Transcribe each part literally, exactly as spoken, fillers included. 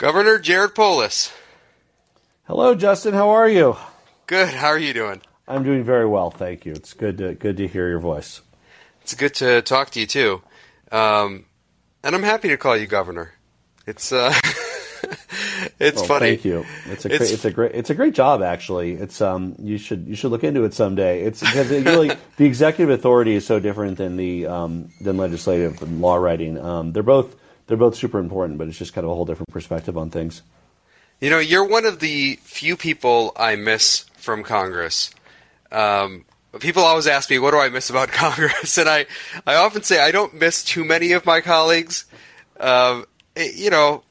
Governor Jared Polis. Hello, Justin. How are you? Good. How are you doing? I'm doing very well, thank you. It's good to good to hear your voice. It's good to talk to you too, um, and I'm happy to call you Governor. It's uh, it's well, funny. Thank you. It's a it's, it's a great it's a great job actually. It's um you should you should look into it someday. It's because it really the executive authority is so different than the um, than legislative and law writing. Um, they're both they're both super important, but it's just kind of a whole different perspective on things. You know, you're one of the few people I miss from Congress. Um, people always ask me, what do I miss about Congress? And I, I often say I don't miss too many of my colleagues. Um, it, you know,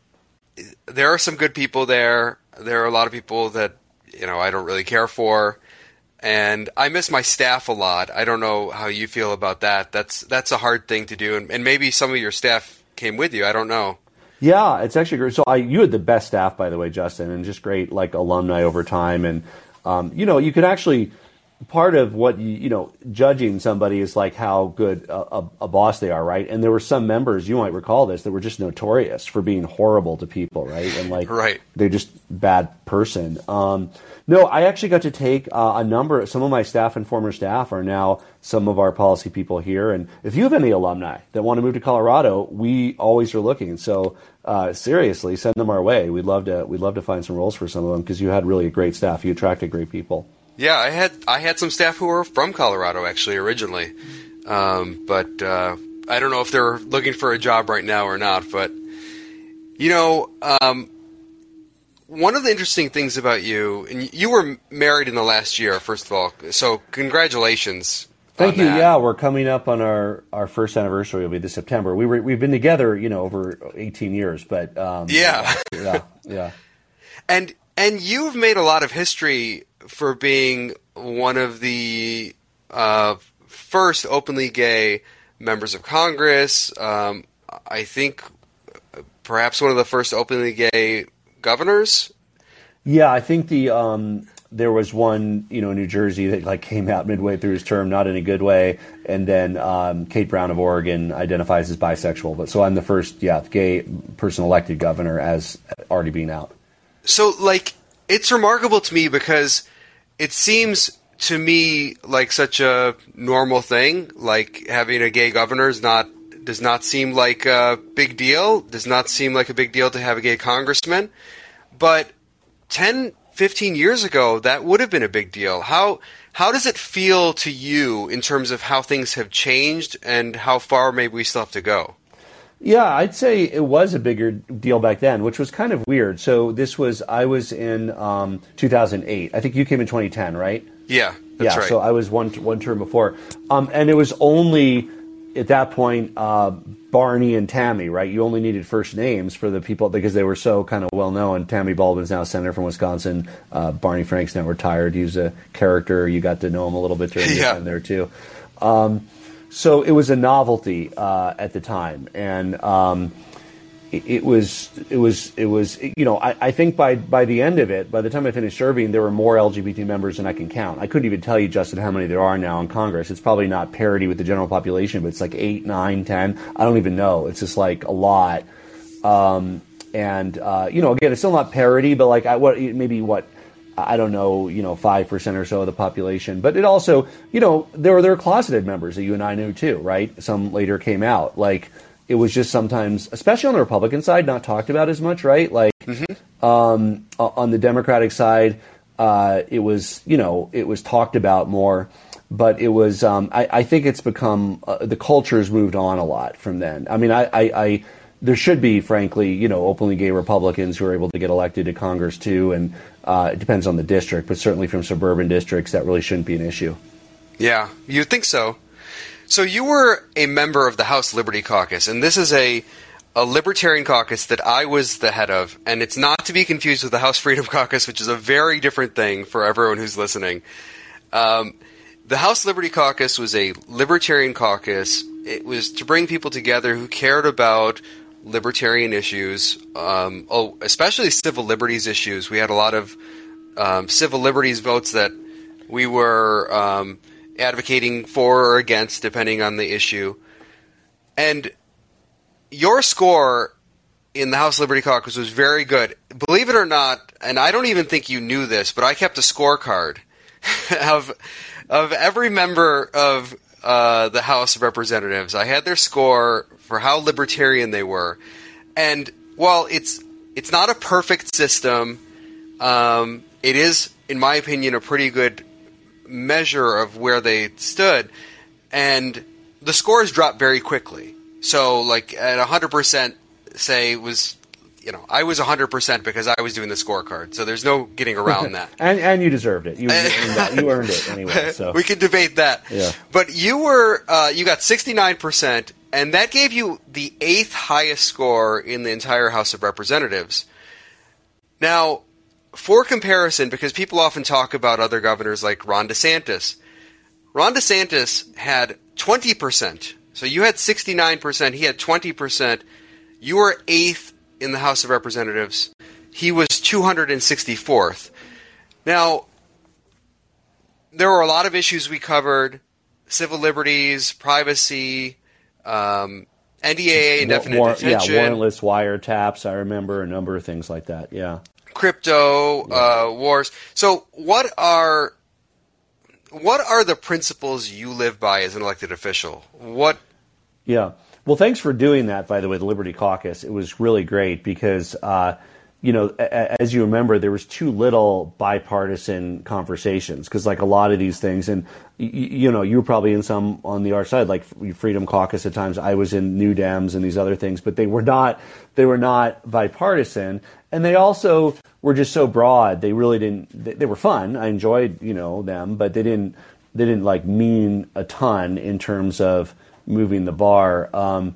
there are some good people there. There are a lot of people that, you know, I don't really care for. And I miss my staff a lot. I don't know how you feel about that. That's that's a hard thing to do. And, and maybe some of your staff came with you. I don't know. Yeah, it's actually great. So I, you had the best staff, by the way, Justin, and just great like alumni over time. And, um, you know, you could actually... Part of what, you, you know, judging somebody is like how good a, a, a boss they are, right? And there were some members, you might recall this, that were just notorious for being horrible to people, right? And like, right. They're just bad person. Um, no, I actually got to take uh, a number, some of my staff and former staff are now some of our policy people here. And if you have any alumni that want to move to Colorado, we always are looking. So uh, seriously, send them our way. We'd love to, we'd love to find some roles for some of them because you had really a great staff. You attracted great people. Yeah, I had I had some staff who were from Colorado actually originally, um, but uh, I don't know if they're looking for a job right now or not. But you know, um, one of the interesting things about you, and you were married in the last year, first of all, so congratulations. Thank you. That. Yeah, we're coming up on our, our first anniversary. It'll be this September. We were we've been together, you know, over eighteen years, but um, yeah, yeah, yeah, and and you've made a lot of history. For being one of the uh, first openly gay members of Congress, um, I think perhaps one of the first openly gay governors. Yeah, I think the um, there was one, you know, in New Jersey that like came out midway through his term, not in a good way, and then um, Kate Brown of Oregon identifies as bisexual. But so I'm the first, yeah, gay person elected governor as already being out. So like. It's remarkable to me because it seems to me like such a normal thing, like having a gay governor is not, does not seem like a big deal, does not seem like a big deal to have a gay congressman. But ten, fifteen years ago, that would have been a big deal. How, how does it feel to you in terms of how things have changed and how far maybe we still have to go? Yeah, I'd say it was a bigger deal back then, which was kind of weird. So this was, I was in um, two thousand eight. I think you came in twenty ten, right? Yeah, that's yeah, right. So I was one one term before. Um, and it was only, at that point, uh, Barney and Tammy, right? You only needed first names for the people because they were so kind of well-known. Tammy Baldwin's now a senator from Wisconsin. Uh, Barney Frank's now retired. He was a character. You got to know him a little bit during yeah. the time there, too. Um So it was a novelty uh, at the time, and um, it, it was it was it was you know I, I think by by the end of it, by the time I finished serving, there were more L G B T members than I can count. I couldn't even tell you, Justin, how many there are now in Congress. It's probably not parity with the general population, but it's like eight, nine, ten. I don't even know. It's just like a lot, um, and uh, you know, again, it's still not parity, but like I, what maybe what. I don't know, you know, five percent or so of the population. But it also, you know, there were there were closeted members that you and I knew too, right? Some later came out. Like, it was just sometimes, especially on the Republican side, not talked about as much, right? Like, mm-hmm. um, on the Democratic side, uh, it was, you know, it was talked about more. But it was, um, I, I think it's become, uh, the culture's moved on a lot from then. I mean, I... I, I There should be, frankly, you know, openly gay Republicans who are able to get elected to Congress, too. And uh, it depends on the district, but certainly from suburban districts, that really shouldn't be an issue. Yeah, you'd think so. So you were a member of the House Liberty Caucus, and this is a, a libertarian caucus that I was the head of. And it's not to be confused with the House Freedom Caucus, which is a very different thing for everyone who's listening. Um, the House Liberty Caucus was a libertarian caucus. It was to bring people together who cared about libertarian issues, um, oh, especially civil liberties issues. We had a lot of um, civil liberties votes that we were um, advocating for or against, depending on the issue. And your score in the House Liberty Caucus was very good. Believe it or not, and I don't even think you knew this, but I kept a scorecard of of every member of uh, the House of Representatives. I had their score for how libertarian they were. And while it's it's not a perfect system, um, it is, in my opinion, a pretty good measure of where they stood. And the scores dropped very quickly. So, like, at one hundred percent, say, was, you know, I was one hundred percent because I was doing the scorecard. So there's no getting around that. and, and you deserved it. You, you earned it anyway. So. We could debate that. Yeah. But you were, uh, you got sixty-nine percent, and that gave you the eighth highest score in the entire House of Representatives. Now, for comparison, because people often talk about other governors like Ron DeSantis, Ron DeSantis had twenty percent. So you had sixty-nine percent. He had twenty percent. You were eighth in the House of Representatives. He was two hundred sixty-fourth. Now, there were a lot of issues we covered. Civil liberties, privacy, um, N D A A, indefinite war, war, detention. Yeah, warrantless wiretaps, I remember, a number of things like that, yeah. Crypto, yeah. Uh, wars. So what are what are the principles you live by as an elected official? What? Yeah. Well, thanks for doing that, by the way, the Liberty Caucus. It was really great because, uh, you know, a- as you remember, there was too little bipartisan conversations because, like, a lot of these things, and, y- you know, you were probably in some on the other side, like Freedom Caucus at times. I was in New Dems and these other things, but they were not they were not bipartisan. And they also were just so broad. They really didn't they, they were fun. I enjoyed, you know, them, but they didn't they didn't like mean a ton in terms of moving the bar. Um,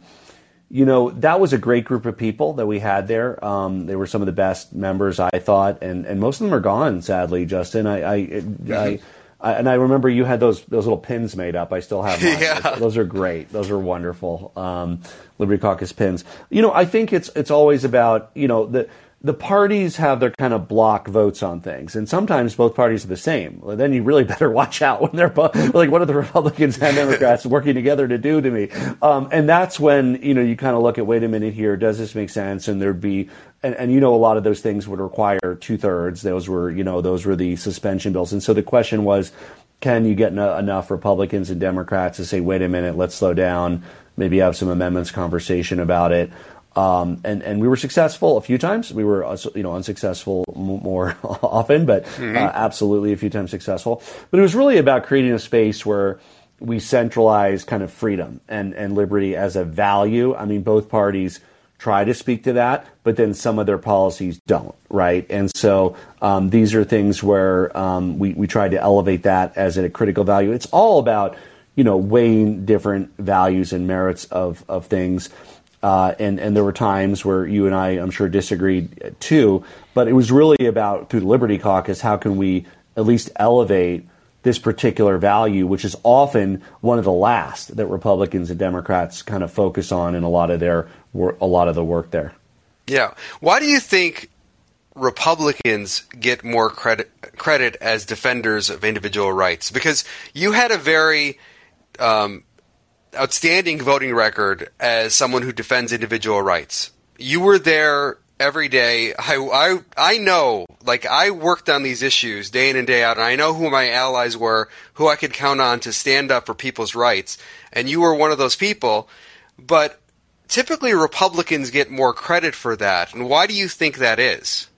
you know, that was a great group of people that we had there. Um, they were some of the best members, I thought, and, and most of them are gone, sadly, Justin. I, I, mm-hmm. I, I and I remember you had those those little pins made up. I still have mine. Yeah. Those are great. Those are wonderful. Um, Liberty Caucus pins. You know, I think it's it's always about, you know, the the parties have their kind of block votes on things, and sometimes both parties are the same. Well, then you really better watch out when they're both, like, what are the Republicans and Democrats working together to do to me? Um, and that's when, you know, you kind of look at, wait a minute here, does this make sense? And there'd be, and, and you know, a lot of those things would require two thirds. Those were, you know, those were the suspension bills. And so the question was, can you get no, enough Republicans and Democrats to say, wait a minute, let's slow down, maybe have some amendments conversation about it? Um, and, and we were successful a few times. We were, you know, unsuccessful more often, but mm-hmm. uh, absolutely a few times successful. But it was really about creating a space where we centralize kind of freedom and, and liberty as a value. I mean, both parties try to speak to that, but then some of their policies don't, right? And so um, these are things where um, we, we try to elevate that as a critical value. It's all about, you know, weighing different values and merits of, of things. Uh, and, and there were times where you and I, I'm sure, disagreed too, but it was really about, through the Liberty Caucus, how can we at least elevate this particular value, which is often one of the last that Republicans and Democrats kind of focus on in a lot of their a lot of the work there. Yeah. Why do you think Republicans get more credit credit as defenders of individual rights? Because you had a very um, – outstanding voting record as someone who defends individual rights. You were there every day. I, I, I know, like, I worked on these issues day in and day out, and I know who my allies were, who I could count on to stand up for people's rights. And you were one of those people. But typically Republicans get more credit for that. And why do you think that is?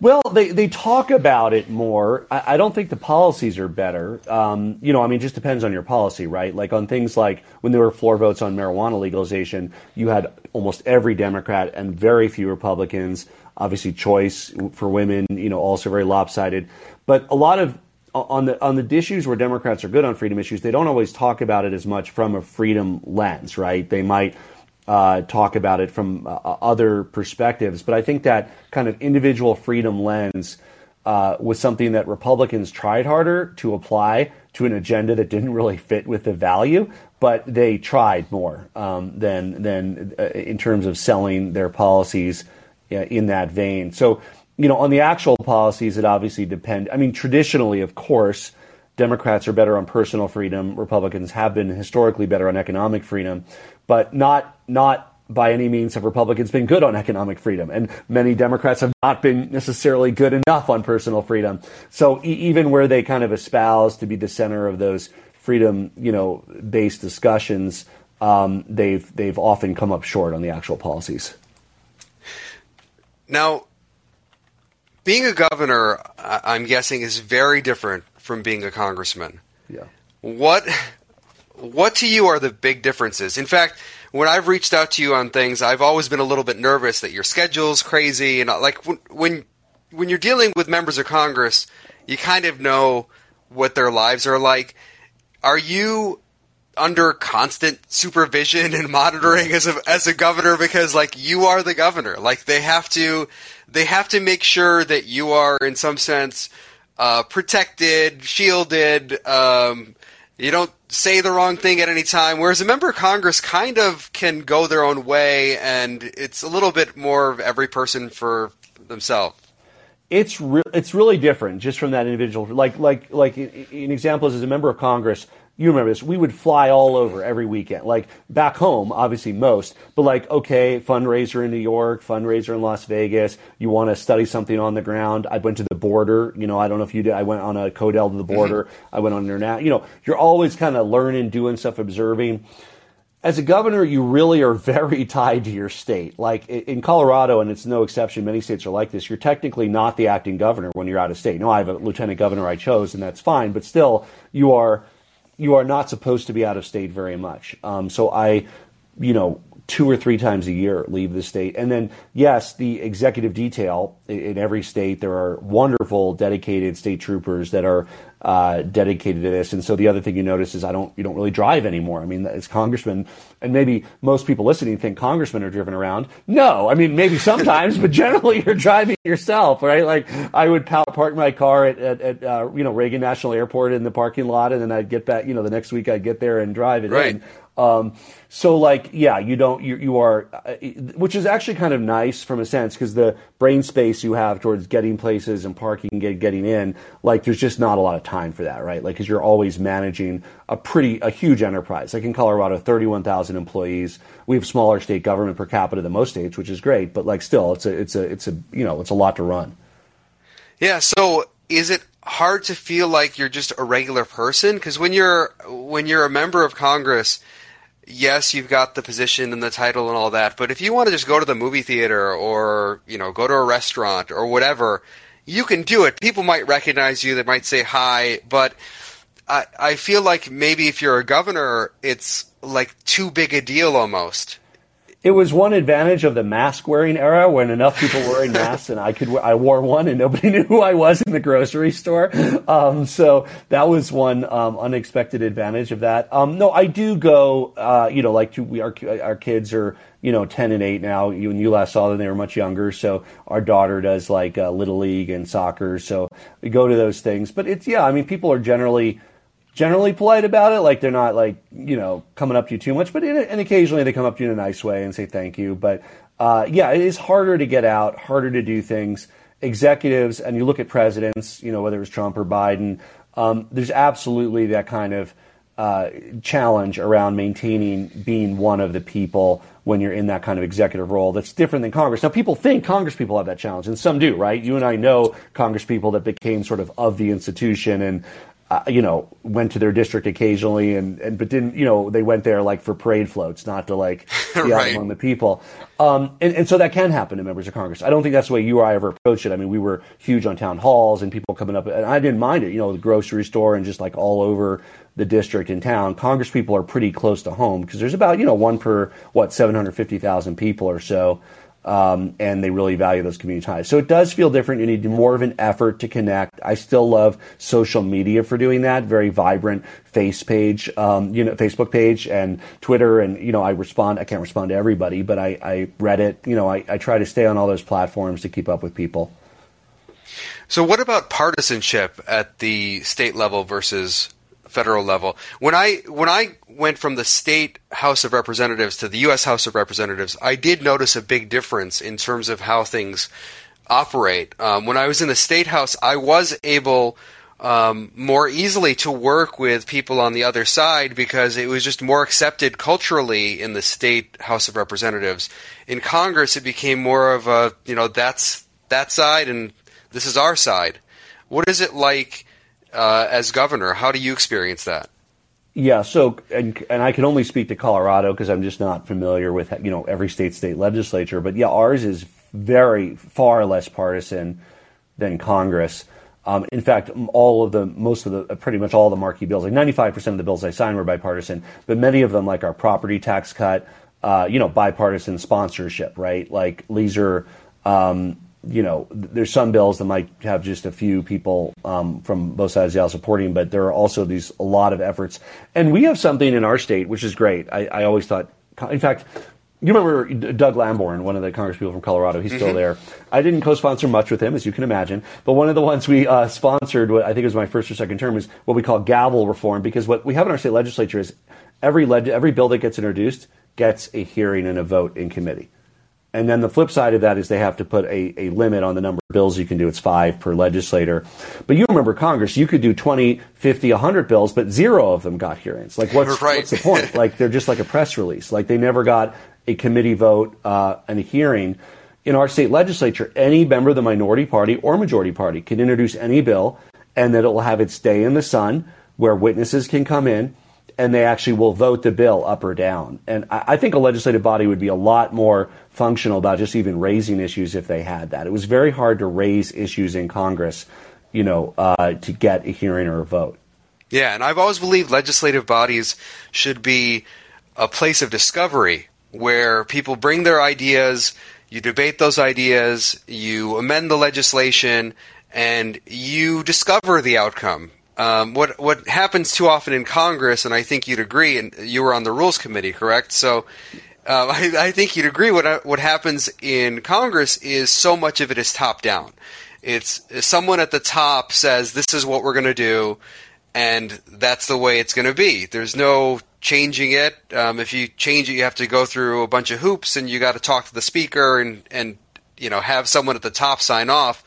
Well, they, they talk about it more. I, I don't think the policies are better. Um, you know, I mean, it just depends on your policy, right? Like, on things like when there were floor votes on marijuana legalization, you had almost every Democrat and very few Republicans. Obviously, choice for women, you know, also very lopsided. But a lot of on the on the issues where Democrats are good on freedom issues, they don't always talk about it as much from a freedom lens, right? They might Uh, talk about it from uh, other perspectives. But I think that kind of individual freedom lens uh, was something that Republicans tried harder to apply to an agenda that didn't really fit with the value, but they tried more um, than, than uh, in terms of selling their policies uh, in that vein. So, you know, on the actual policies, it obviously depends. I mean, traditionally, of course, Democrats are better on personal freedom. Republicans have been historically better on economic freedom, but not not by any means have Republicans been good on economic freedom, and many Democrats have not been necessarily good enough on personal freedom. So e- even where they kind of espouse to be the center of those freedom, you know, based discussions, um, they've they've often come up short on the actual policies. Now, being a governor, I'm guessing, is very different from being a congressman. Yeah. What what to you are the big differences? In fact, when I've reached out to you on things, I've always been a little bit nervous that your schedule's crazy, and like when when you're dealing with members of Congress, you kind of know what their lives are like. Are you under constant supervision and monitoring as a as a governor, because like you are the governor, like they have to they have to make sure that you are in some sense uh, protected, shielded. Um, you don't say the wrong thing at any time. Whereas a member of Congress kind of can go their own way, and it's a little bit more of every person for themselves. It's re- it's really different just from that individual. Like like like an example is as a member of Congress. You remember this, we would fly all over every weekend, like back home, obviously most, but like, okay, fundraiser in New York, fundraiser in Las Vegas, you want to study something on the ground. I went to the border, you know, I don't know if you did, I went on a CODEL to the border, I went on international, you know, you're always kind of learning, doing stuff, observing. As a governor, you really are very tied to your state. Like in Colorado, and it's no exception, many states are like this, you're technically not the acting governor when you're out of state. No, I have a lieutenant governor I chose, and that's fine, but still, you are... you are not supposed to be out of state very much. Um, so I, you know, two or three times a year leave the state. And then, yes, the executive detail in every state, there are wonderful dedicated state troopers that are uh, dedicated to this. And so the other thing you notice is I don't, you don't really drive anymore. I mean, as congressmen, and maybe most people listening think congressmen are driven around. No, I mean, maybe sometimes, but generally you're driving yourself, right? Like I would park my car at, at, at uh, you know, Reagan National Airport in the parking lot. And then I'd get back, you know, the next week I'd get there and drive it right in. Um, so like, yeah, you don't, you, you are, uh, which is actually kind of nice from a sense, because the brain space you have towards getting places and parking and get, getting in, like there's just not a lot of time for that, right? Like, cause you're always managing a pretty, a huge enterprise. Like in Colorado, thirty-one thousand employees, we have smaller state government per capita than most states, which is great, but like still it's a, it's a, it's a, you know, it's a lot to run. Yeah. So is it hard to feel like you're just a regular person? Cause when you're, when you're a member of Congress, yes, you've got the position and the title and all that, but if you want to just go to the movie theater or, you know, go to a restaurant or whatever, you can do it. People might recognize you. They might say hi, but I, I feel like maybe if you're a governor, it's like too big a deal almost. It was one advantage of the mask wearing era when enough people were wearing masks and I could, I wore one and nobody knew who I was in the grocery store. Um, so that was one, um, unexpected advantage of that. Um, no, I do go, uh, you know, like to, we, our, our kids are, you know, ten and eight now. You and you last saw them, they were much younger. So our daughter does like uh, Little League and soccer. So we go to those things, but it's, yeah, I mean, people are generally, generally polite about it. Like they're not like, you know, coming up to you too much, but in, and occasionally they come up to you in a nice way and say thank you. But uh, yeah, it is harder to get out, harder to do things. Executives, and you look at presidents, you know, whether it was Trump or Biden, um, there's absolutely that kind of uh, challenge around maintaining being one of the people when you're in that kind of executive role that's different than Congress. Now, people think Congress people have that challenge, and some do, right? You and I know Congress people that became sort of of the institution and Uh, you know, went to their district occasionally and, and, but didn't, you know, they went there like for parade floats, not to like be out right. among the people. Um, and, and so that can happen to members of Congress. I don't think that's the way you or I ever approached it. I mean, we were huge on town halls and people coming up, and I didn't mind it, you know, the grocery store and just like all over the district and town. Congress people are pretty close to home because there's about, you know, one per, what, seven hundred fifty thousand people or so. Um, and they really value those community ties. So it does feel different. You need more of an effort to connect. I still love social media for doing that. Very vibrant face page, um, you know, Facebook page and Twitter. And, you know, I respond, I can't respond to everybody, but I, I read it. You know, I, I try to stay on all those platforms to keep up with people. So what about partisanship at the state level versus federal level? When I, when I went from the state House of Representatives to the U S House of Representatives, I did notice a big difference in terms of how things operate. Um, when I was in the state house, I was able um, more easily to work with people on the other side because it was just more accepted culturally in the state House of Representatives. In Congress, it became more of a, you know, that's that side and this is our side. What is it like uh, as governor? How do you experience that? Yeah, so and, and I can only speak to Colorado because I'm just not familiar with, you know, every state state legislature. But yeah, ours is very far less partisan than Congress. Um, in fact, all of the most of the pretty much all the marquee bills, like ninety-five percent of the bills I signed were bipartisan, but many of them, like our property tax cut, uh, you know, bipartisan sponsorship, right? Like these are, um, you know, there's some bills that might have just a few people um, from both sides of the aisle supporting, but there are also these a lot of efforts. And we have something in our state, which is great. I, I always thought, in fact, you remember Doug Lamborn, one of the congresspeople from Colorado. He's still mm-hmm. there. I didn't co-sponsor much with him, as you can imagine. But one of the ones we uh, sponsored, what I think it was my first or second term, is what we call gavel reform, because what we have in our state legislature is every leg- every bill that gets introduced gets a hearing and a vote in committee. And then the flip side of that is they have to put a, a limit on the number of bills you can do. It's five per legislator. But you remember Congress, you could do twenty, fifty, one hundred bills, but zero of them got hearings. Like what's, right. what's the point? Like they're just like a press release. Like they never got a committee vote uh, and a hearing. In our state legislature, any member of the minority party or majority party can introduce any bill, and that it will have its day in the sun where witnesses can come in and they actually will vote the bill up or down. And I think a legislative body would be a lot more functional about just even raising issues if they had that. It was very hard to raise issues in Congress, you know, uh, to get a hearing or a vote. Yeah, and I've always believed legislative bodies should be a place of discovery where people bring their ideas, you debate those ideas, you amend the legislation, and you discover the outcome. Um, what what happens too often in Congress, and I think you'd agree, and you were on the Rules Committee, correct? So uh, I, I think you'd agree what what happens in Congress is so much of it is top-down. It's someone at the top says, this is what we're going to do, and that's the way it's going to be. There's no changing it. Um, if you change it, you have to go through a bunch of hoops, and you got to talk to the Speaker and, and you know have someone at the top sign off.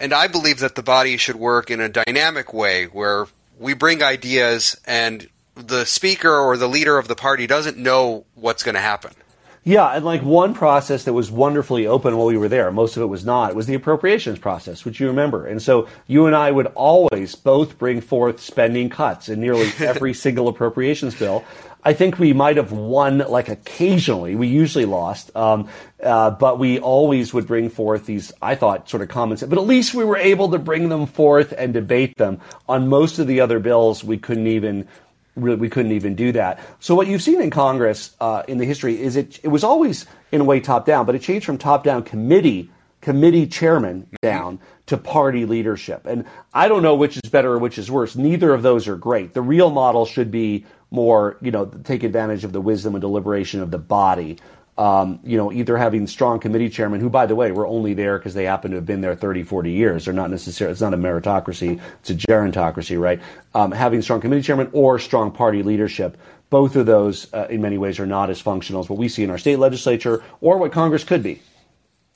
And I believe that the body should work in a dynamic way where we bring ideas and the speaker or the leader of the party doesn't know what's going to happen. Yeah, and like one process that was wonderfully open while we were there, most of it was not, it was the appropriations process, which you remember. And so you and I would always both bring forth spending cuts in nearly every single appropriations bill. I think we might have won, like occasionally, we usually lost, um, uh, but we always would bring forth these, I thought, sort of common sense, but at least we were able to bring them forth and debate them. On most of the other bills, we couldn't even... we couldn't even do that. So what you've seen in Congress uh, in the history is it it was always, in a way, top-down, but it changed from top-down committee, committee chairman down to party leadership. And I don't know which is better or which is worse. Neither of those are great. The real model should be more, you know, take advantage of the wisdom and deliberation of the body. Um, you know, either having strong committee chairmen who, by the way, were only there because they happen to have been there thirty, forty years. They're not necessarily, it's not a meritocracy, it's a gerontocracy, right? Um, having strong committee chairmen or strong party leadership. Both of those, uh, in many ways, are not as functional as what we see in our state legislature or what Congress could be.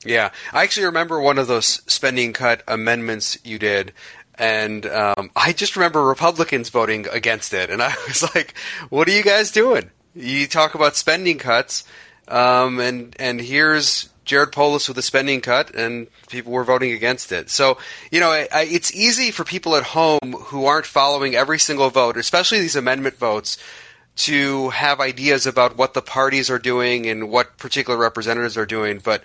Yeah. I actually remember one of those spending cut amendments you did. And um, I just remember Republicans voting against it. And I was like, what are you guys doing? You talk about spending cuts. Um, and, and here's Jared Polis with a spending cut, and people were voting against it. So, you know, I, I, it's easy for people at home who aren't following every single vote, especially these amendment votes, to have ideas about what the parties are doing and what particular representatives are doing. But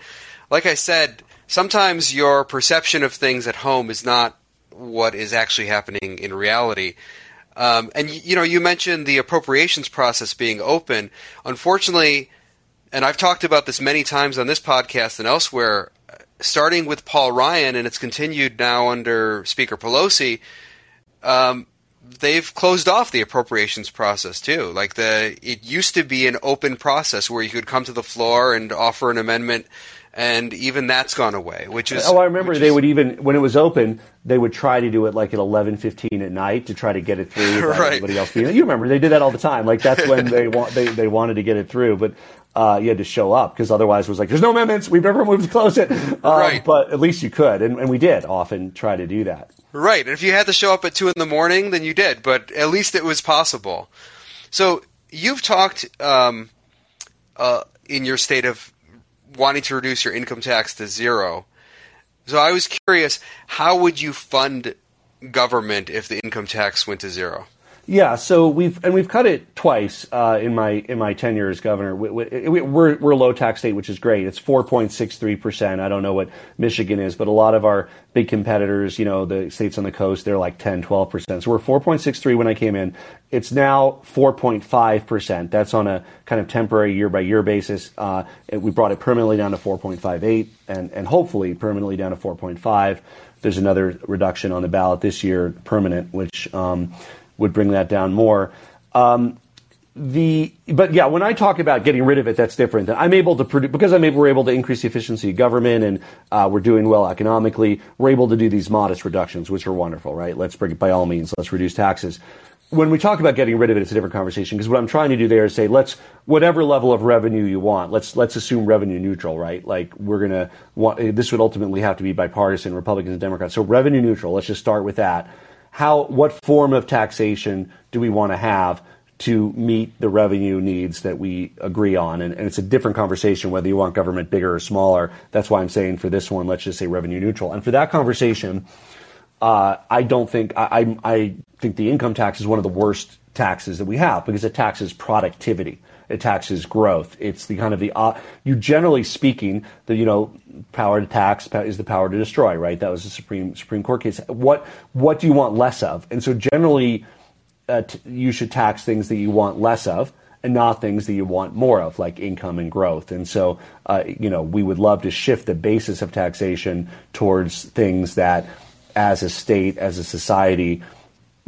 like I said, sometimes your perception of things at home is not what is actually happening in reality. Um, and, you know, you mentioned the appropriations process being open. Unfortunately, and I've talked about this many times on this podcast and elsewhere, starting with Paul Ryan, and it's continued now under Speaker Pelosi, um, they've closed off the appropriations process too. Like the it used to be an open process where you could come to the floor and offer an amendment, and even that's gone away, which is... Oh, I remember they is, would even, when it was open, they would try to do it like at eleven fifteen at night to try to get it through without right. everybody else being... You remember, they did that all the time. Like that's when they, wa- they, they wanted to get it through, but... Uh, you had to show up because otherwise it was like, there's no amendments. We've never moved to close it. Uh, right. But at least you could. And, and we did often try to do that. Right. And if you had to show up at two in the morning, then you did. But at least it was possible. So you've talked um, uh, in your state of wanting to reduce your income tax to zero. So I was curious, how would you fund government if the income tax went to zero? Yeah, so we've and we've cut it twice uh, in my in my tenure as governor. We, we, we're we're a low tax state, which is great. It's four point six three percent. I don't know what Michigan is, but a lot of our big competitors, you know, the states on the coast, they're like ten, twelve percent. So we're four point six three when I came in. It's now four point five percent. That's on a kind of temporary year by year basis. Uh, we brought it permanently down to four point five eight, and and hopefully permanently down to four point five. There's another reduction on the ballot this year, permanent, which. Um, would bring that down more. Um, the but yeah, when I talk about getting rid of it, that's different. I'm able to produce because I'm able, we're able to increase the efficiency of government, and uh, we're doing well economically. We're able to do these modest reductions, which are wonderful, right? Let's bring it by all means. Let's reduce taxes. When we talk about getting rid of it, it's a different conversation because what I'm trying to do there is say, let's whatever level of revenue you want, let's let's assume revenue neutral, right? Like we're gonna want this would ultimately have to be bipartisan, Republicans and Democrats. So revenue neutral. Let's just start with that. How, what form of taxation do we want to have to meet the revenue needs that we agree on? And, and it's a different conversation whether you want government bigger or smaller. That's why I'm saying for this one, let's just say revenue neutral. And for that conversation, uh, I don't think I, I, I think the income tax is one of the worst taxes that we have because it taxes productivity. It taxes growth. It's the kind of the uh, you generally speaking, the you know power to tax is the power to destroy, right? That was a Supreme Supreme Court case. What what do you want less of? And so generally, uh, t- you should tax things that you want less of, and not things that you want more of, like income and growth. And so uh, you know we would love to shift the basis of taxation towards things that, as a state, as a society,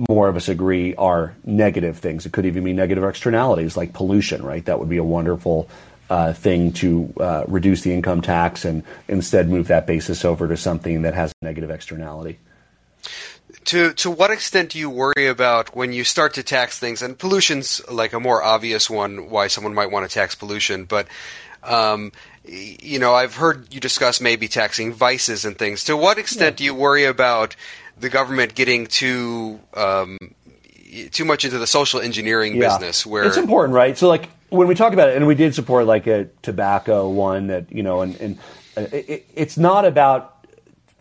more of us agree are negative things. It could even be negative externalities like pollution, right? That would be a wonderful uh, thing to uh, reduce the income tax and instead move that basis over to something that has a negative externality. To to what extent do you worry about when you start to tax things? And pollution's like a more obvious one, why someone might want to tax pollution. But, um, you know, I've heard you discuss maybe taxing vices and things. To what extent yeah. do you worry about the government getting too um, too much into the social engineering yeah. business, where it's important, right? So, like when we talk about it, and we did support like a tobacco one that you know, and, and it, it's not about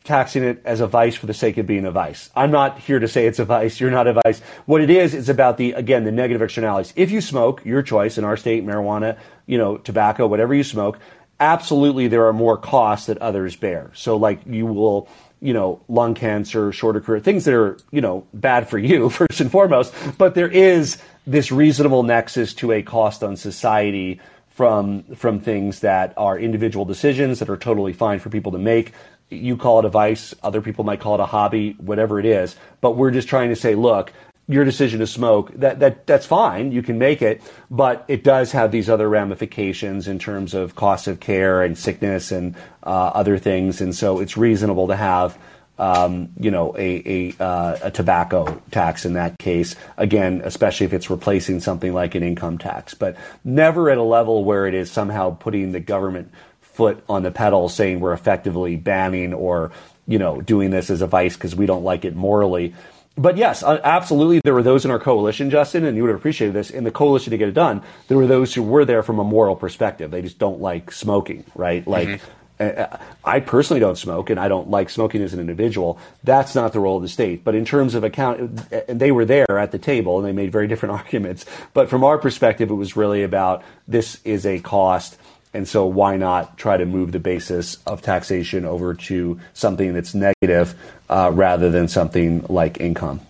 taxing it as a vice for the sake of being a vice. I'm not here to say it's a vice. You're not a vice. What it is, it's about the again the negative externalities. If you smoke, your choice in our state, marijuana, you know, tobacco, whatever you smoke, absolutely there are more costs that others bear. So, like you will. You know, lung cancer, shorter career, things that are, you know, bad for you first and foremost. But there is this reasonable nexus to a cost on society from from things that are individual decisions that are totally fine for people to make. You call it a vice. Other people might call it a hobby, whatever it is. But we're just trying to say, look, your decision to smoke, that that that's fine. You can make it. But it does have these other ramifications in terms of cost of care and sickness and uh, other things. And so it's reasonable to have, um, you know, a, a, uh, a tobacco tax in that case. Again, especially if it's replacing something like an income tax. But never at a level where it is somehow putting the government foot on the pedal saying we're effectively banning or, you know, doing this as a vice because we don't like it morally. But yes, absolutely, there were those in our coalition, Justin, and you would have appreciated this, in the coalition to get it done, there were those who were there from a moral perspective. They just don't like smoking, right? Like, mm-hmm. I personally don't smoke, and I don't like smoking as an individual. That's not the role of the state. But in terms of account, and they were there at the table, and they made very different arguments. But from our perspective, it was really about this is a cost, and so why not try to move the basis of taxation over to something that's negative uh, rather than something like income?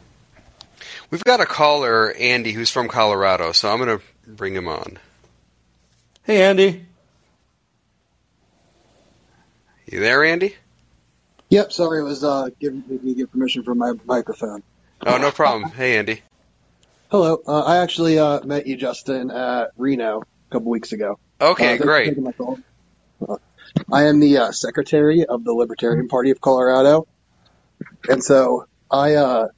We've got a caller, Andy, who's from Colorado, so I'm going to bring him on. Hey, Andy. You there, Andy? Yep, sorry, it was uh, giving me get permission from my microphone. Oh, no problem. Hey, Andy. Hello. Uh, I actually uh, met you, Justin, at Reno a couple weeks ago. Okay, uh, great. Uh, I am the uh, secretary of the Libertarian Party of Colorado, and so I, uh,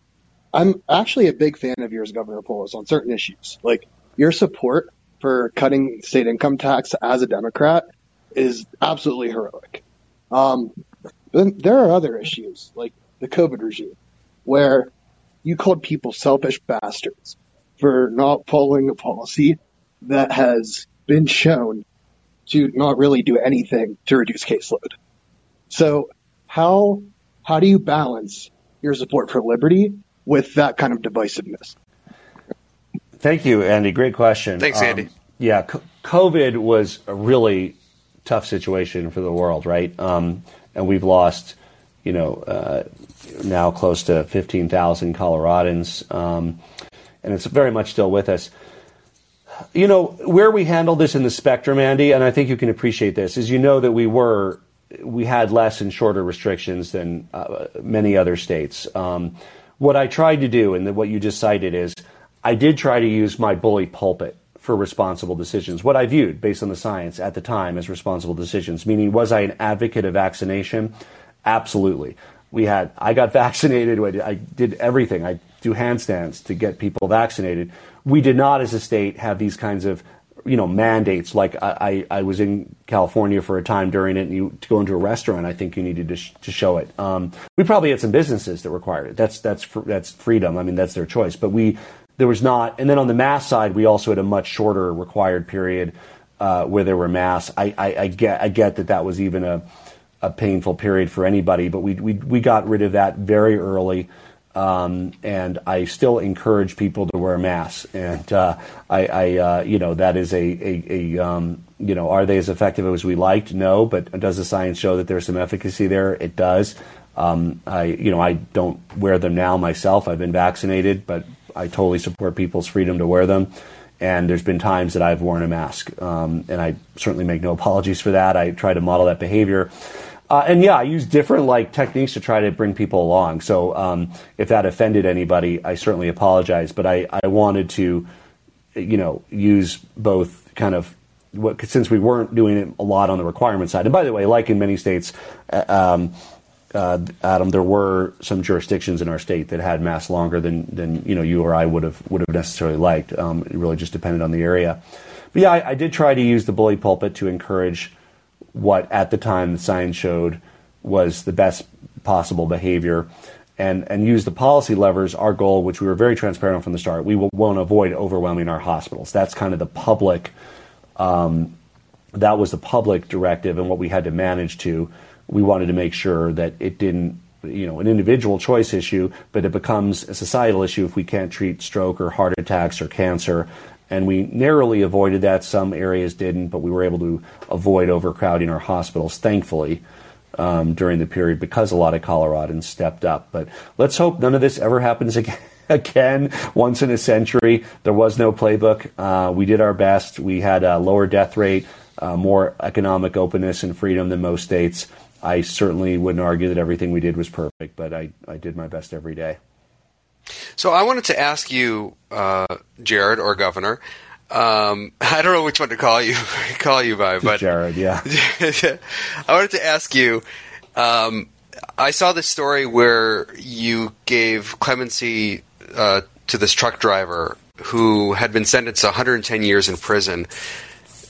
I'm actually a big fan of yours, Governor Polis, on certain issues. Like your support for cutting state income tax as a Democrat is absolutely heroic. Um, then there are other issues like the COVID regime, where you called people selfish bastards for not following a policy that has been shown to not really do anything to reduce caseload. So how how do you balance your support for liberty with that kind of divisiveness? Thank you, Andy. Great question. Thanks, um, Andy. Yeah, c- COVID was a really tough situation for the world, right? Um, and we've lost, you know, uh, now close to fifteen thousand Coloradans, um, and it's very much still with us. You know, where we handle this in the spectrum, Andy, and I think you can appreciate this, is you know that we were, we had less and shorter restrictions than uh, many other states. Um, what I tried to do, and the, what you just cited is, I did try to use my bully pulpit for responsible decisions, what I viewed based on the science at the time as responsible decisions, meaning was I an advocate of vaccination? Absolutely. We had, I got vaccinated. I did everything. I do handstands to get people vaccinated. We did not as a state have these kinds of, you know, mandates. Like I, I, I was in California for a time during it, and you, to go into a restaurant, I think you needed to, sh- to show it. Um, we probably had some businesses that required it. That's, that's, fr- that's freedom. I mean, that's their choice, but we, there was not. And then on the mass side, we also had a much shorter required period uh, where there were mass. I, I, I get, I get that that was even a, a painful period for anybody, but we, we, we got rid of that very early. Um, and I still encourage people to wear masks. And, uh, I, I, uh, you know, that is a, a, a, um, you know, are they as effective as we liked? No, but does the science show that there's some efficacy there? It does. Um, I, you know, I don't wear them now myself. I've been vaccinated, but I totally support people's freedom to wear them. And there's been times that I've worn a mask. Um, and I certainly make no apologies for that. I try to model that behavior. Uh, and yeah, I use different like techniques to try to bring people along. So um, if that offended anybody, I certainly apologize. But I, I wanted to, you know, use both kind of what, since we weren't doing it a lot on the requirement side. And by the way, like in many states, um, uh, Adam, there were some jurisdictions in our state that had masks longer than than you know you or I would have would have necessarily liked. Um, it really just depended on the area. But yeah, I, I did try to use the bully pulpit to encourage what at the time the science showed was the best possible behavior, and, and use the policy levers, our goal, which we were very transparent on from the start, we will, won't avoid overwhelming our hospitals. That's kind of the public, um, that was the public directive and what we had to manage to. We wanted to make sure that it didn't, you know, an individual choice issue, but it becomes a societal issue if we can't treat stroke or heart attacks or cancer. And we narrowly avoided that. Some areas didn't, but we were able to avoid overcrowding our hospitals, thankfully, um, during the period because a lot of Coloradans stepped up. But let's hope none of this ever happens again. Again, once in a century, there was no playbook. Uh, we did our best. We had a lower death rate, uh, more economic openness and freedom than most states. I certainly wouldn't argue that everything we did was perfect, but I, I did my best every day. So I wanted to ask you, uh, Jared or Governor, um, I don't know which one to call you call you by, but Jared, yeah. I wanted to ask you. Um, I saw this story where you gave clemency uh, to this truck driver who had been sentenced to one hundred ten years in prison,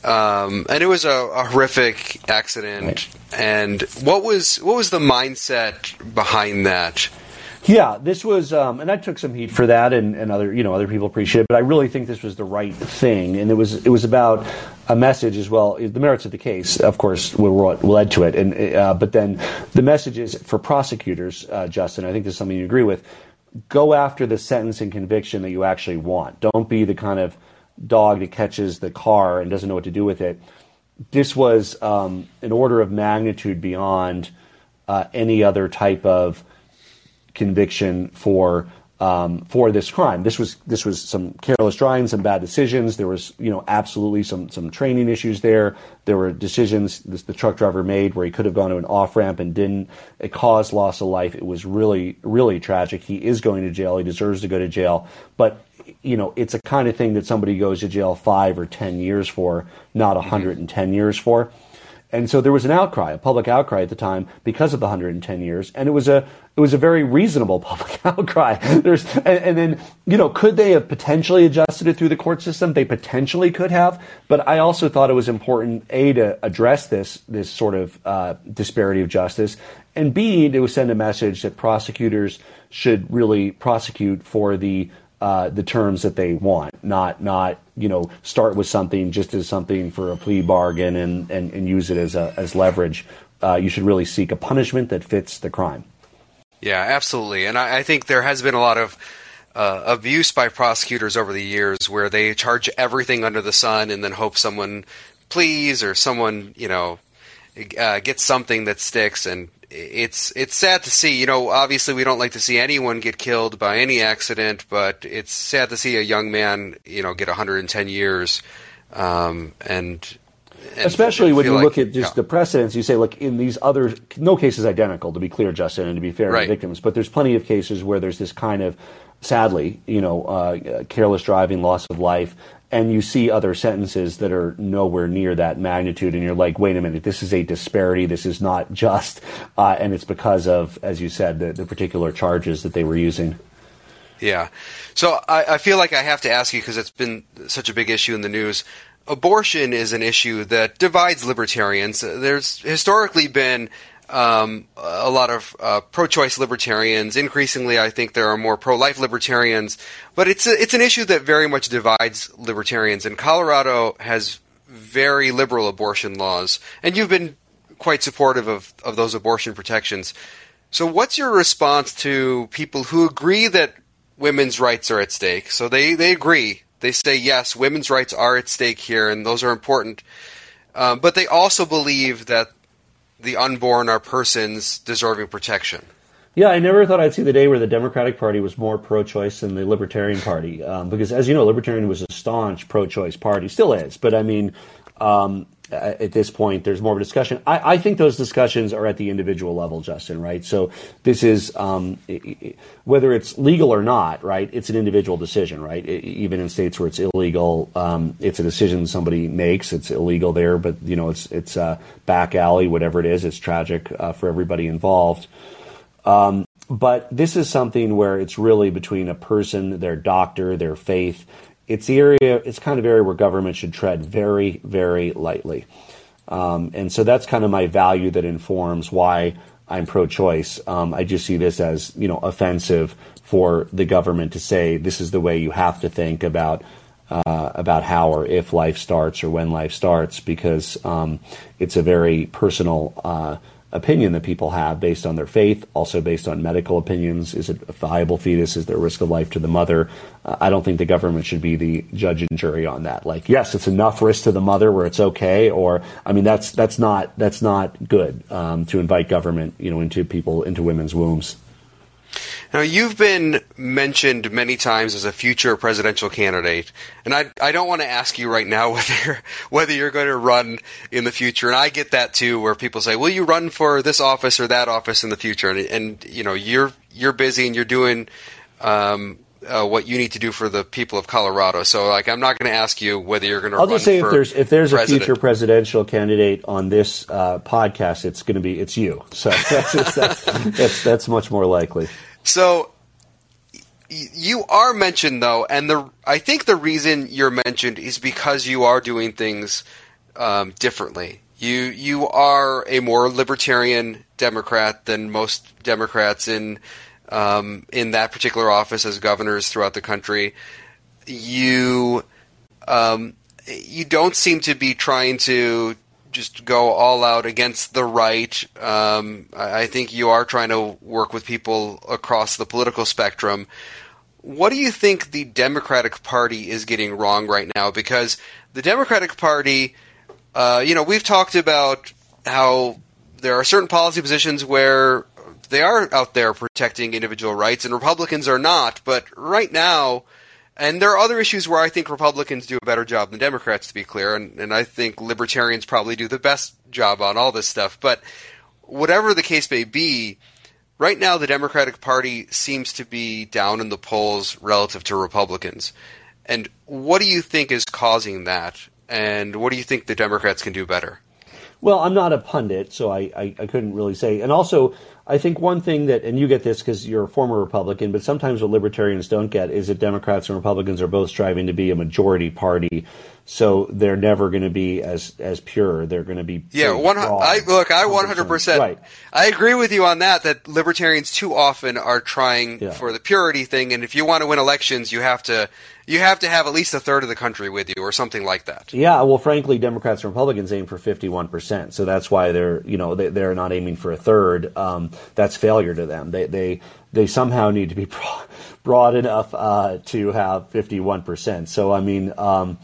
um, and it was a, a horrific accident. Right. And what was what was the mindset behind that? Yeah, this was, um, and I took some heat for that, and, and other, you know, other people appreciate it. But I really think this was the right thing, and it was, it was about a message as well. The merits of the case, of course, were led to it, and uh, but then the message is for prosecutors, uh, Justin. I think this is something you agree with. Go after the sentence and conviction that you actually want. Don't be the kind of dog that catches the car and doesn't know what to do with it. This was um, an order of magnitude beyond uh, any other type of conviction for um, for this crime. This was this was some careless driving, some bad decisions. There was, you know, absolutely some some training issues there. There were decisions this, the truck driver made where he could have gone to an off ramp and didn't. It caused loss of life. It was really really tragic. He is going to jail. He deserves to go to jail. But you know, it's a kind of thing that somebody goes to jail five or ten years for, not one hundred ten years for. And so there was an outcry, a public outcry at the time because of the one hundred ten years. And it was a it was a very reasonable public outcry. There's and, and then, you know, could they have potentially adjusted it through the court system? They potentially could have. But I also thought it was important, A, to address this this sort of uh, disparity of justice. And B, to send a message that prosecutors should really prosecute for the Uh, the terms that they want, not not you know start with something just as something for a plea bargain and and, and use it as a as leverage. Uh, you should really seek a punishment that fits the crime. Yeah, absolutely, and I, I think there has been a lot of uh, abuse by prosecutors over the years, where they charge everything under the sun and then hope someone pleas or someone you know uh, gets something that sticks. And It's it's sad to see, you know, obviously we don't like to see anyone get killed by any accident, but it's sad to see a young man, you know, get one hundred ten years. Um, and, and especially when you like, look at just yeah. the precedents, you say, look, in these other, no case is identical, to be clear, Justin, and to be fair right. to victims, but there's plenty of cases where there's this kind of, sadly, you know, uh, careless driving, loss of life. And you see other sentences that are nowhere near that magnitude, and you're like, wait a minute, this is a disparity, this is not just, uh, and it's because of, as you said, the, the particular charges that they were using. Yeah. So I, I feel like I have to ask you, because it's been such a big issue in the news, abortion is an issue that divides libertarians. There's historically been um, a lot of uh, pro-choice libertarians. Increasingly, I think there are more pro-life libertarians, but it's a, it's an issue that very much divides libertarians. And Colorado has very liberal abortion laws, and you've been quite supportive of, of those abortion protections. So what's your response to people who agree that women's rights are at stake? So they, they agree. They say, yes, women's rights are at stake here, and those are important. Um, but they also believe that the unborn are persons deserving protection. Yeah, I never thought I'd see the day where the Democratic Party was more pro-choice than the Libertarian Party. Um, because, as you know, Libertarian was a staunch pro-choice party. Still is. But, I mean, um, at this point, there's more of a discussion. I, I think those discussions are at the individual level, Justin, right? So this is, um, whether it's legal or not, right, it's an individual decision, right? Even in states where it's illegal, um, it's a decision somebody makes. It's illegal there, but, you know, it's it's a back alley, whatever it is. It's tragic uh, for everybody involved. Um, but this is something where it's really between a person, their doctor, their faith. It's the area, it's kind of area where government should tread very, very lightly. Um, and so that's kind of my value that informs why I'm pro-choice. Um, I just see this as, you know, offensive for the government to say, this is the way you have to think about, uh, about how or if life starts or when life starts, because, um, it's a very personal, uh, opinion that people have based on their faith, also based on medical opinions. Is it a viable fetus? Is there a risk of life to the mother? Uh, I don't think the government should be the judge and jury on that. Like, yes, it's enough risk to the mother where it's okay. Or, I mean, that's that's not that's not good um, to invite government, you know, into people into women's wombs. Now, you've been mentioned many times as a future presidential candidate, and I, I don't want to ask you right now whether whether you're going to run in the future. And I get that too, where people say, "Will you run for this office or that office in the future?" And, and you know, you're you're busy and you're doing um, uh, what you need to do for the people of Colorado. So, like, I'm not going to ask you whether you're going to. I'll run just say for if there's if there's president. a future presidential candidate on this uh, podcast, it's going to be it's you. So that's just, that's, that's that's much more likely. So you are mentioned, though, and the I think the reason you're mentioned is because you are doing things um, differently. You you are a more libertarian Democrat than most Democrats in um, in that particular office as governors throughout the country. You um, you don't seem to be trying to just go all out against the right. Um, I think you are trying to work with people across the political spectrum. What do you think the Democratic Party is getting wrong right now? Because the Democratic Party, uh, you know, we've talked about how there are certain policy positions where they are out there protecting individual rights and Republicans are not. But right now, and there are other issues where I think Republicans do a better job than Democrats, to be clear, and, and I think libertarians probably do the best job on all this stuff. But whatever the case may be, right now the Democratic Party seems to be down in the polls relative to Republicans. And what do you think is causing that? And what do you think the Democrats can do better? Well, I'm not a pundit, so I, I, I couldn't really say. And also, I think one thing that, and you get this because you're a former Republican, but sometimes what libertarians don't get is that Democrats and Republicans are both striving to be a majority party, so they're never going to be as as pure. They're going to be yeah. One, I, look, I one hundred percent. Right. I agree with you on that. That libertarians too often are trying yeah. for the purity thing, and if you want to win elections, you have to. You have to have at least a third of the country with you or something like that. Yeah, well, frankly, Democrats and Republicans aim for fifty-one percent. So that's why they're, you know, they, they're not aiming for a third. Um, that's failure to them. They they they somehow need to be broad, broad enough uh, to have fifty-one percent. So, I mean, um,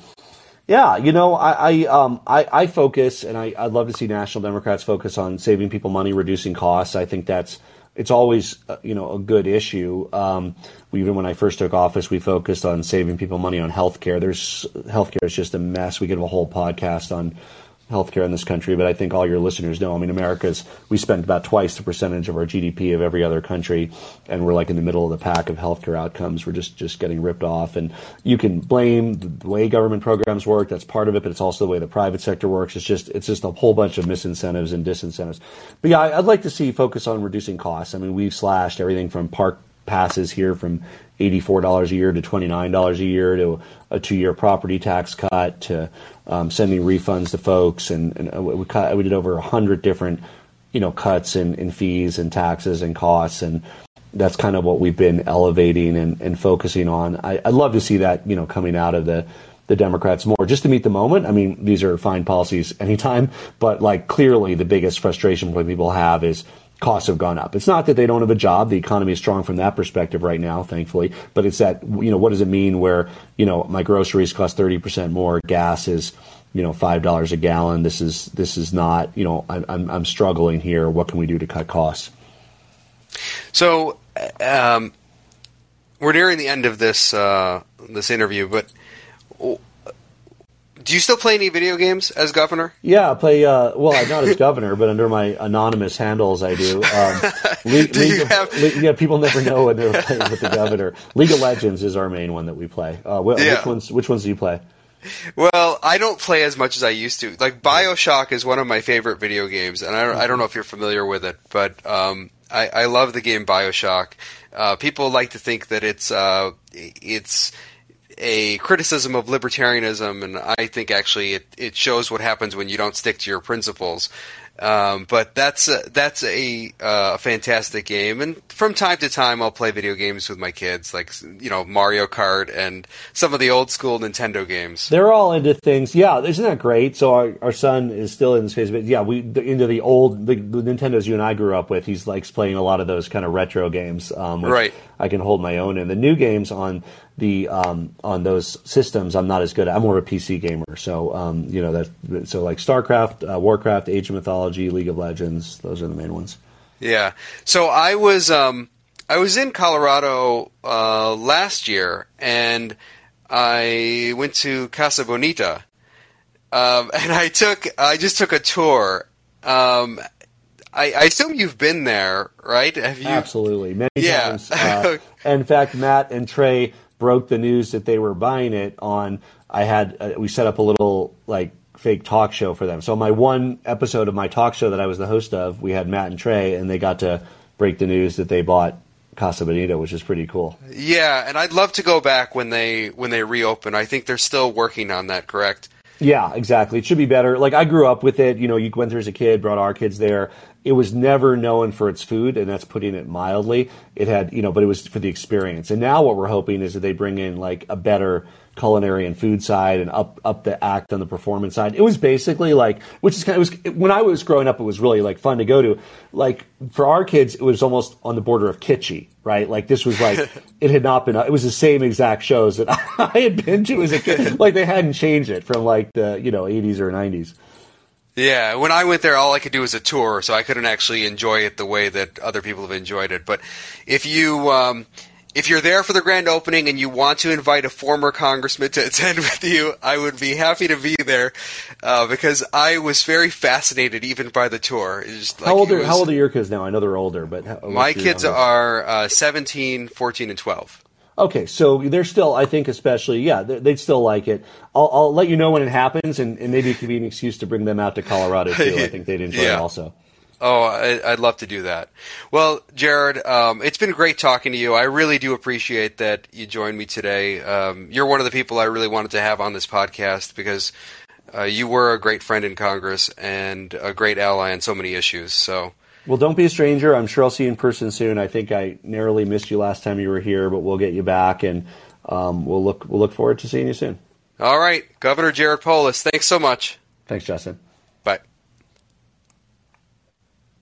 yeah, you know, I I, um, I, I focus, and I, I'd love to see National Democrats focus on saving people money, reducing costs. I think that's It's always, you know, a good issue. Um, even when I first took office, we focused on saving people money on healthcare. There's healthcare is just a mess. We could have a whole podcast on healthcare in this country, but I think all your listeners know. I mean, America's we spend about twice the percentage of our G D P of every other country, and we're like in the middle of the pack of healthcare outcomes. We're just just getting ripped off, and you can blame the way government programs work. That's part of it, but it's also the way the private sector works. It's just it's just a whole bunch of misincentives and disincentives. But yeah, I'd like to see focus on reducing costs. I mean, we've slashed everything from park passes here from eighty-four dollars a year to twenty-nine dollars a year to a two-year property tax cut to um, sending refunds to folks. And, and we, cut, we did over one hundred different, you know, cuts in, in fees and taxes and costs. And that's kind of what we've been elevating and, and focusing on. I, I'd love to see that, you know, coming out of the, the Democrats more just to meet the moment. I mean, these are fine policies anytime, but like clearly the biggest frustration point people have is costs have gone up. It's not that they don't have a job. The economy is strong from that perspective right now, thankfully. But it's that, you know, what does it mean where, you know, my groceries cost thirty percent more, gas is, you know, five dollars a gallon. This is this is not, you know, I, I'm I'm struggling here. What can we do to cut costs? So um, we're nearing the end of this uh, this interview, but do you still play any video games as governor? Yeah, I play, uh, well, not as governor, but under my anonymous handles I do. Um, Le- do League of, have... Le- yeah, people never know when they're playing with the governor. League of Legends is our main one that we play. Uh, wh- yeah. Which ones, which ones do you play? Well, I don't play as much as I used to. Like, BioShock is one of my favorite video games, and I don't, I don't know if you're familiar with it, but um, I, I love the game BioShock. Uh, people like to think that it's uh, it's... a criticism of libertarianism, and I think actually it, it shows what happens when you don't stick to your principles. Um, but that's a, that's a uh, fantastic game, and from time to time I'll play video games with my kids, like, you know, Mario Kart and some of the old school Nintendo games. They're all into things, yeah. Isn't that great? So our, our son is still in this phase, but yeah, we the, into the old the, the Nintendos you and I grew up with. He's likes playing a lot of those kind of retro games, um, which right? I can hold my own in. The new games on the um, on those systems, I'm not as good at. I'm more of a P C gamer, so um, you know that. So like StarCraft, uh, Warcraft, Age of Mythology, League of Legends, those are the main ones. Yeah. So I was um, I was in Colorado uh, last year, and I went to Casa Bonita, um, and I took I just took a tour. Um, I, I assume you've been there, right? Have you? Absolutely, many yeah. times. Uh, in fact, Matt and Trey broke the news that they were buying it on. I had uh, we set up a little like. fake talk show for them. So my one episode of my talk show that I was the host of, we had Matt and Trey, and they got to break the news that they bought Casa Bonita, which is pretty cool. Yeah, and I'd love to go back when they when they reopen. I think they're still working on that, correct? Yeah, exactly. It should be better. Like, I grew up with it. You know, you went there as a kid, brought our kids there. It was never known for its food, and that's putting it mildly. It had, you know, but it was for the experience. And now what we're hoping is that they bring in, like, a better culinary and food side and up up the act on the performance side. It was basically like, which is kind of, it was, when I was growing up, it was really like fun to go to. Like for our kids, it was almost on the border of kitschy, right? Like this was like, it had not been, it was the same exact shows that I had been to as a kid. Like they hadn't changed it from like the, you know, eighties or nineties. Yeah, when I went there, all I could do was a tour, so I couldn't actually enjoy it the way that other people have enjoyed it. But if you, um, if you're there for the grand opening and you want to invite a former congressman to attend with you, I would be happy to be there uh, because I was very fascinated even by the tour. Just like how, old are, was, how old are your kids now? I know they're older, but how, my kids are uh, seventeen, fourteen, and twelve. Okay, so they're still, I think especially, yeah, they'd still like it. I'll, I'll let you know when it happens, and, and maybe it could be an excuse to bring them out to Colorado, too. I think they'd enjoy yeah. it also. Oh, I, I'd love to do that. Well, Jared, um, it's been great talking to you. I really do appreciate that you joined me today. Um, you're one of the people I really wanted to have on this podcast because uh, you were a great friend in Congress and a great ally on so many issues. So. Well, don't be a stranger. I'm sure I'll see you in person soon. I think I narrowly missed you last time you were here, but we'll get you back, and um, we'll look we'll look forward to seeing you soon. All right. Governor Jared Polis, thanks so much. Thanks, Justin.